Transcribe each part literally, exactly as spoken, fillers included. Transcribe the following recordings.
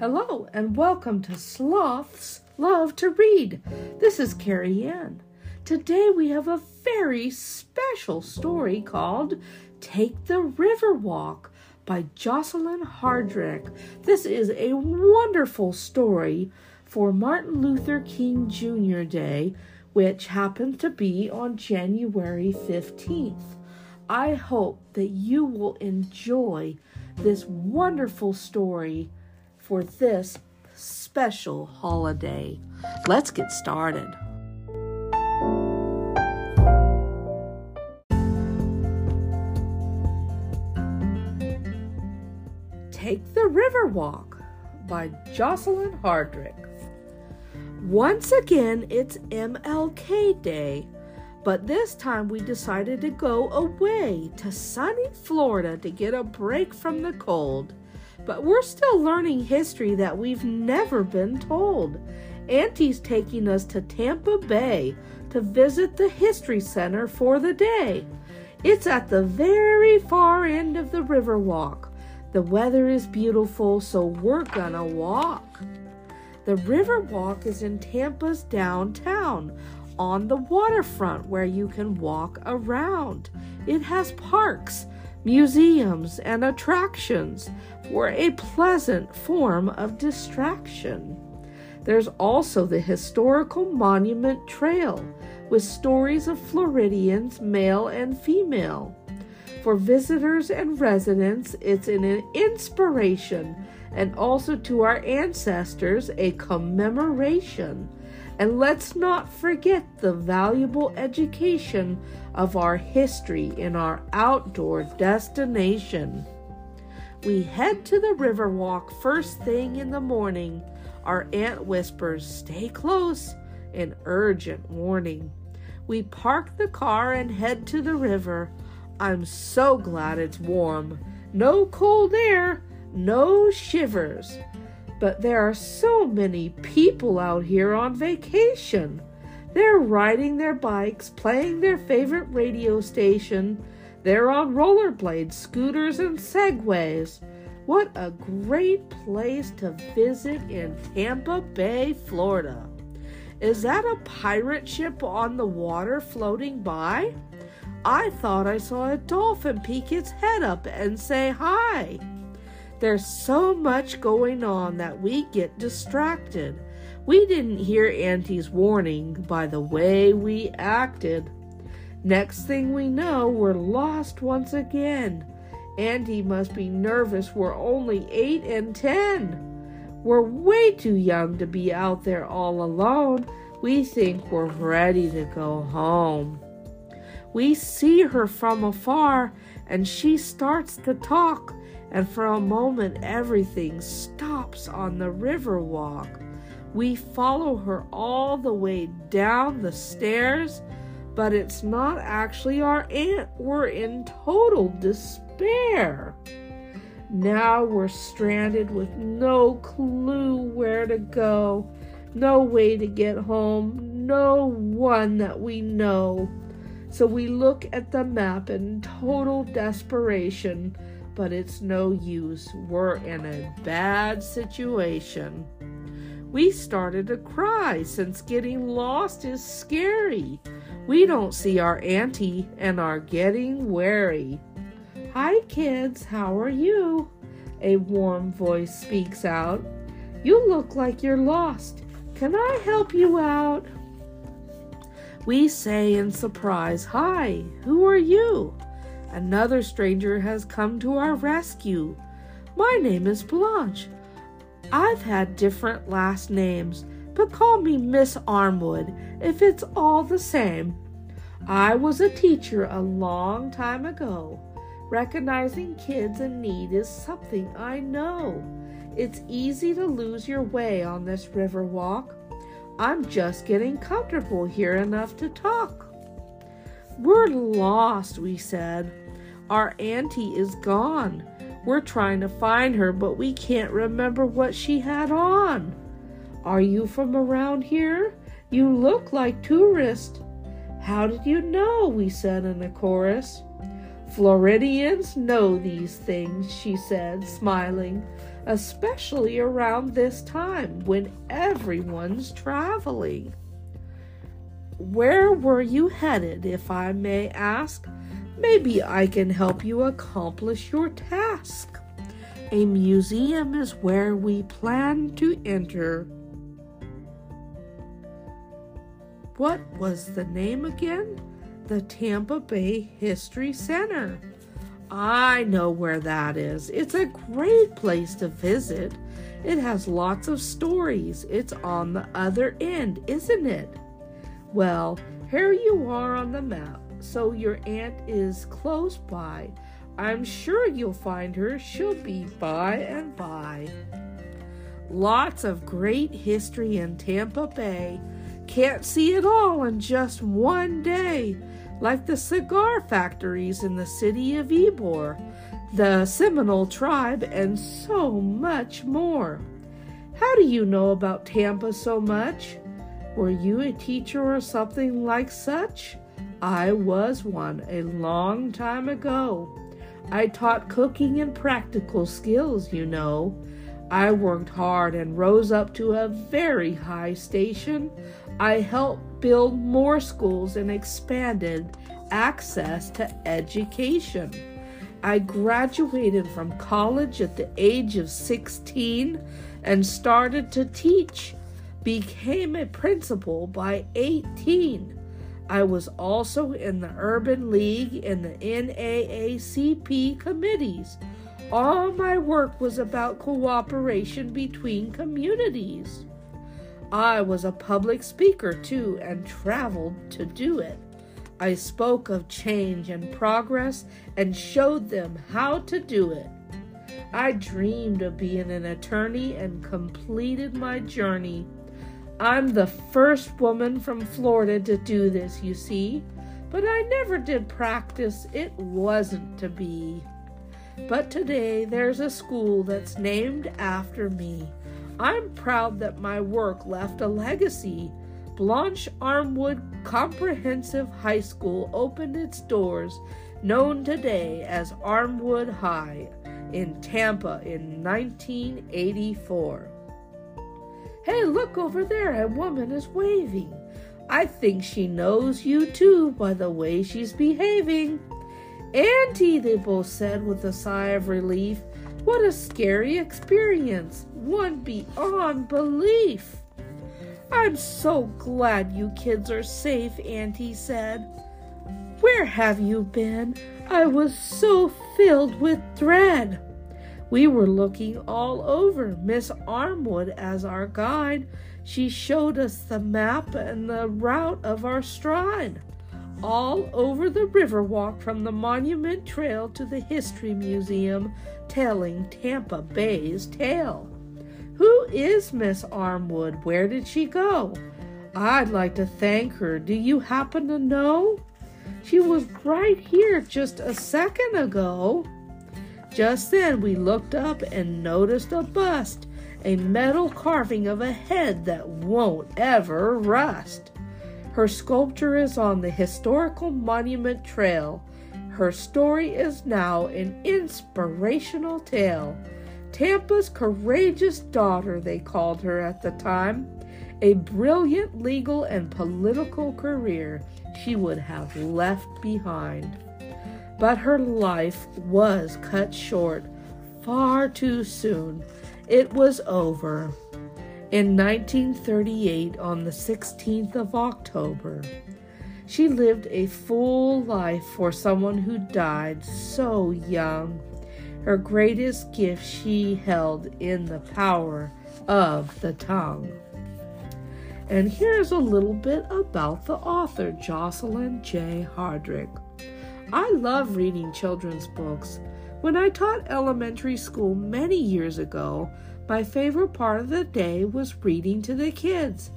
Hello and welcome to Sloths Love to Read. This is Carrie Ann. Today we have a very special story called Take the Riverwalk by Joselyn Hardrick. This is a wonderful story for Martin Luther King Junior Day, which happened to be on January fifteenth. I hope that you will enjoy this wonderful story for this special holiday. Let's get started. Take the Riverwalk by Joselyn Hardrick. Once again, it's M L K Day, but this time we decided to go away to sunny Florida to get a break from the cold. But we're still learning history that we've never been told. Auntie's taking us to Tampa Bay to visit the History Center for the day. It's at the very far end of the Riverwalk. The weather is beautiful, so we're gonna walk. The Riverwalk is in Tampa's downtown, on the waterfront where you can walk around. It has parks, museums, and attractions for a pleasant form of distraction. There's also the historical monument trail with stories of Floridians, male and female. For visitors and residents, it's an inspiration and also to our ancestors, a commemoration. And let's not forget the valuable education of our history in our outdoor destination. We head to the Riverwalk first thing in the morning. Our aunt whispers, "Stay close," an urgent warning. We park the car and head to the river. I'm so glad it's warm. No cold air, no shivers. But there are so many people out here on vacation. They're riding their bikes, playing their favorite radio station. They're on rollerblades, scooters, and segways. What a great place to visit in Tampa Bay, Florida. Is that a pirate ship on the water floating by? I thought I saw a dolphin peek its head up and say hi. There's so much going on that we get distracted. We didn't hear Auntie's warning by the way we acted. Next thing we know, we're lost once again. Auntie must be nervous we're only eight and ten. We're way too young to be out there all alone. We think we're ready to go home. We see her from afar, and she starts to talk. And for a moment, everything stops on the Riverwalk. We follow her all the way down the stairs, but it's not actually our aunt. We're in total despair. Now we're stranded with no clue where to go, no way to get home, no one that we know. So we look at the map in total desperation. But it's no use. We're in a bad situation. We started to cry since getting lost is scary. We don't see our auntie and are getting wary. "Hi kids, how are you?" a warm voice speaks out. "You look like you're lost. Can I help you out?" We say in surprise, "Hi, who are you?" Another stranger has come to our rescue. "My name is Blanche. I've had different last names, but call me Miss Armwood if it's all the same. I was a teacher a long time ago. Recognizing kids in need is something I know. It's easy to lose your way on this Riverwalk. I'm just getting comfortable here enough to talk." "We're lost," we said. "Our auntie is gone. We're trying to find her, but we can't remember what she had on." "Are you from around here? You look like tourists." "How did you know?" we said in a chorus. Floridians know these things, she said, smiling, especially around this time when everyone's traveling. Where were you headed, if I may ask? Maybe I can help you accomplish your task. A museum is where we plan to enter. What was the name again? The Tampa Bay History Center. I know where that is. It's a great place to visit. It has lots of stories. It's on the other end, isn't it? Well, here you are on the map, so your aunt is close by. I'm sure you'll find her. She'll be by and by. Lots of great history in Tampa Bay. Can't see it all in just one day, like the cigar factories in the city of Ybor, the Seminole tribe, and so much more. How do you know about Tampa so much? Were you a teacher or something like such? I was one a long time ago. I taught cooking and practical skills, you know. I worked hard and rose up to a very high station. I helped build more schools and expanded access to education. I graduated from college at the age of sixteen and started to teach. Became a principal by eighteen. I was also in the Urban League and the N double A C P committees. All my work was about cooperation between communities. I was a public speaker too and traveled to do it. I spoke of change and progress and showed them how to do it. I dreamed of being an attorney and completed my journey. I'm the first woman from Florida to do this, you see, but I never did practice. It wasn't to be. But today there's a school that's named after me. I'm proud that my work left a legacy. Blanche Armwood Comprehensive High School opened its doors, known today as Armwood High, in Tampa in nineteen eighty-four. Hey, look over there, a woman is waving. I think she knows you too by the way she's behaving. Auntie, they both said with a sigh of relief. What a scary experience, one beyond belief. I'm so glad you kids are safe, Auntie said. Where have you been? I was so filled with dread. We were looking all over. Miss Armwood, as our guide, she showed us the map and the route of our stride, all over the Riverwalk from the Monument Trail to the History Museum, telling Tampa Bay's tale. Who is Miss Armwood? Where did she go? I'd like to thank her. Do you happen to know? She was right here just a second ago. Just then we looked up and noticed a bust, a metal carving of a head that won't ever rust. Her sculpture is on the Historical Monument Trail. Her story is now an inspirational tale. Tampa's courageous daughter, they called her at the time. A brilliant legal and political career she would have left behind. But her life was cut short far too soon. It was over. In nineteen thirty-eight, on the sixteenth of October, she lived a full life for someone who died so young. Her greatest gift she held in the power of the tongue. And here's a little bit about the author, Joselyn J. Hardrick. I love reading children's books. When I taught elementary school many years ago, my favorite part of the day was reading to the kids.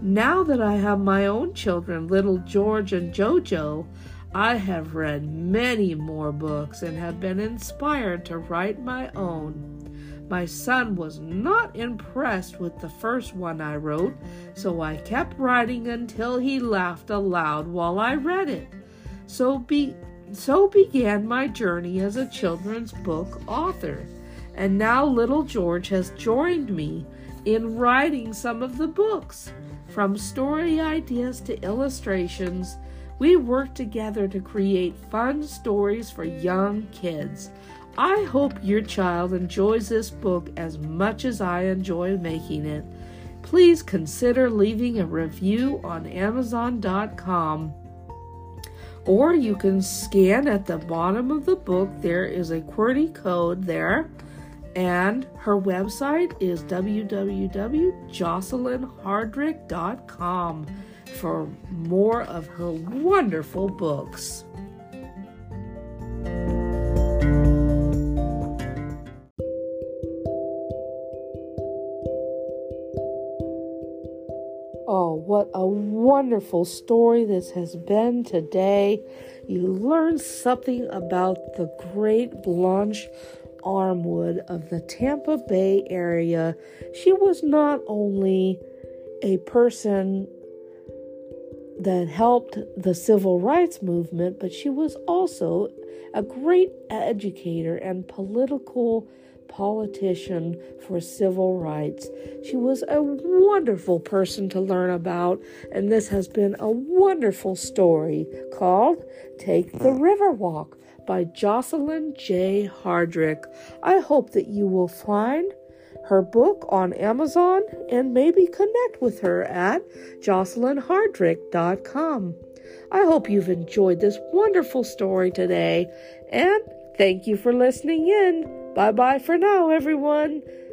Now that I have my own children, little George and JoJo, I have read many more books and have been inspired to write my own. My son was not impressed with the first one I wrote, so I kept writing until he laughed aloud while I read it. So be So began my journey as a children's book author, and now little George has joined me in writing some of the books. From story ideas to illustrations, we work together to create fun stories for young kids. I hope your child enjoys this book as much as I enjoy making it. Please consider leaving a review on Amazon dot com. Or you can scan at the bottom of the book. There is a Q R code there. And her website is w w w dot joselyn hardrick dot com for more of her wonderful books. Oh, what a wonderful story this has been today. You learned something about the great Blanche Armwood of the Tampa Bay area. She was not only a person that helped the Civil Rights Movement, but she was also a great educator and political politician for civil rights. She was a wonderful person to learn about, and this has been a wonderful story called Take the Riverwalk by Joselyn J. Hardrick. I hope that you will find her book on Amazon and maybe connect with her at joselyn hardrick dot com. I hope you've enjoyed this wonderful story today, and thank you for listening in. Bye-bye for now, everyone.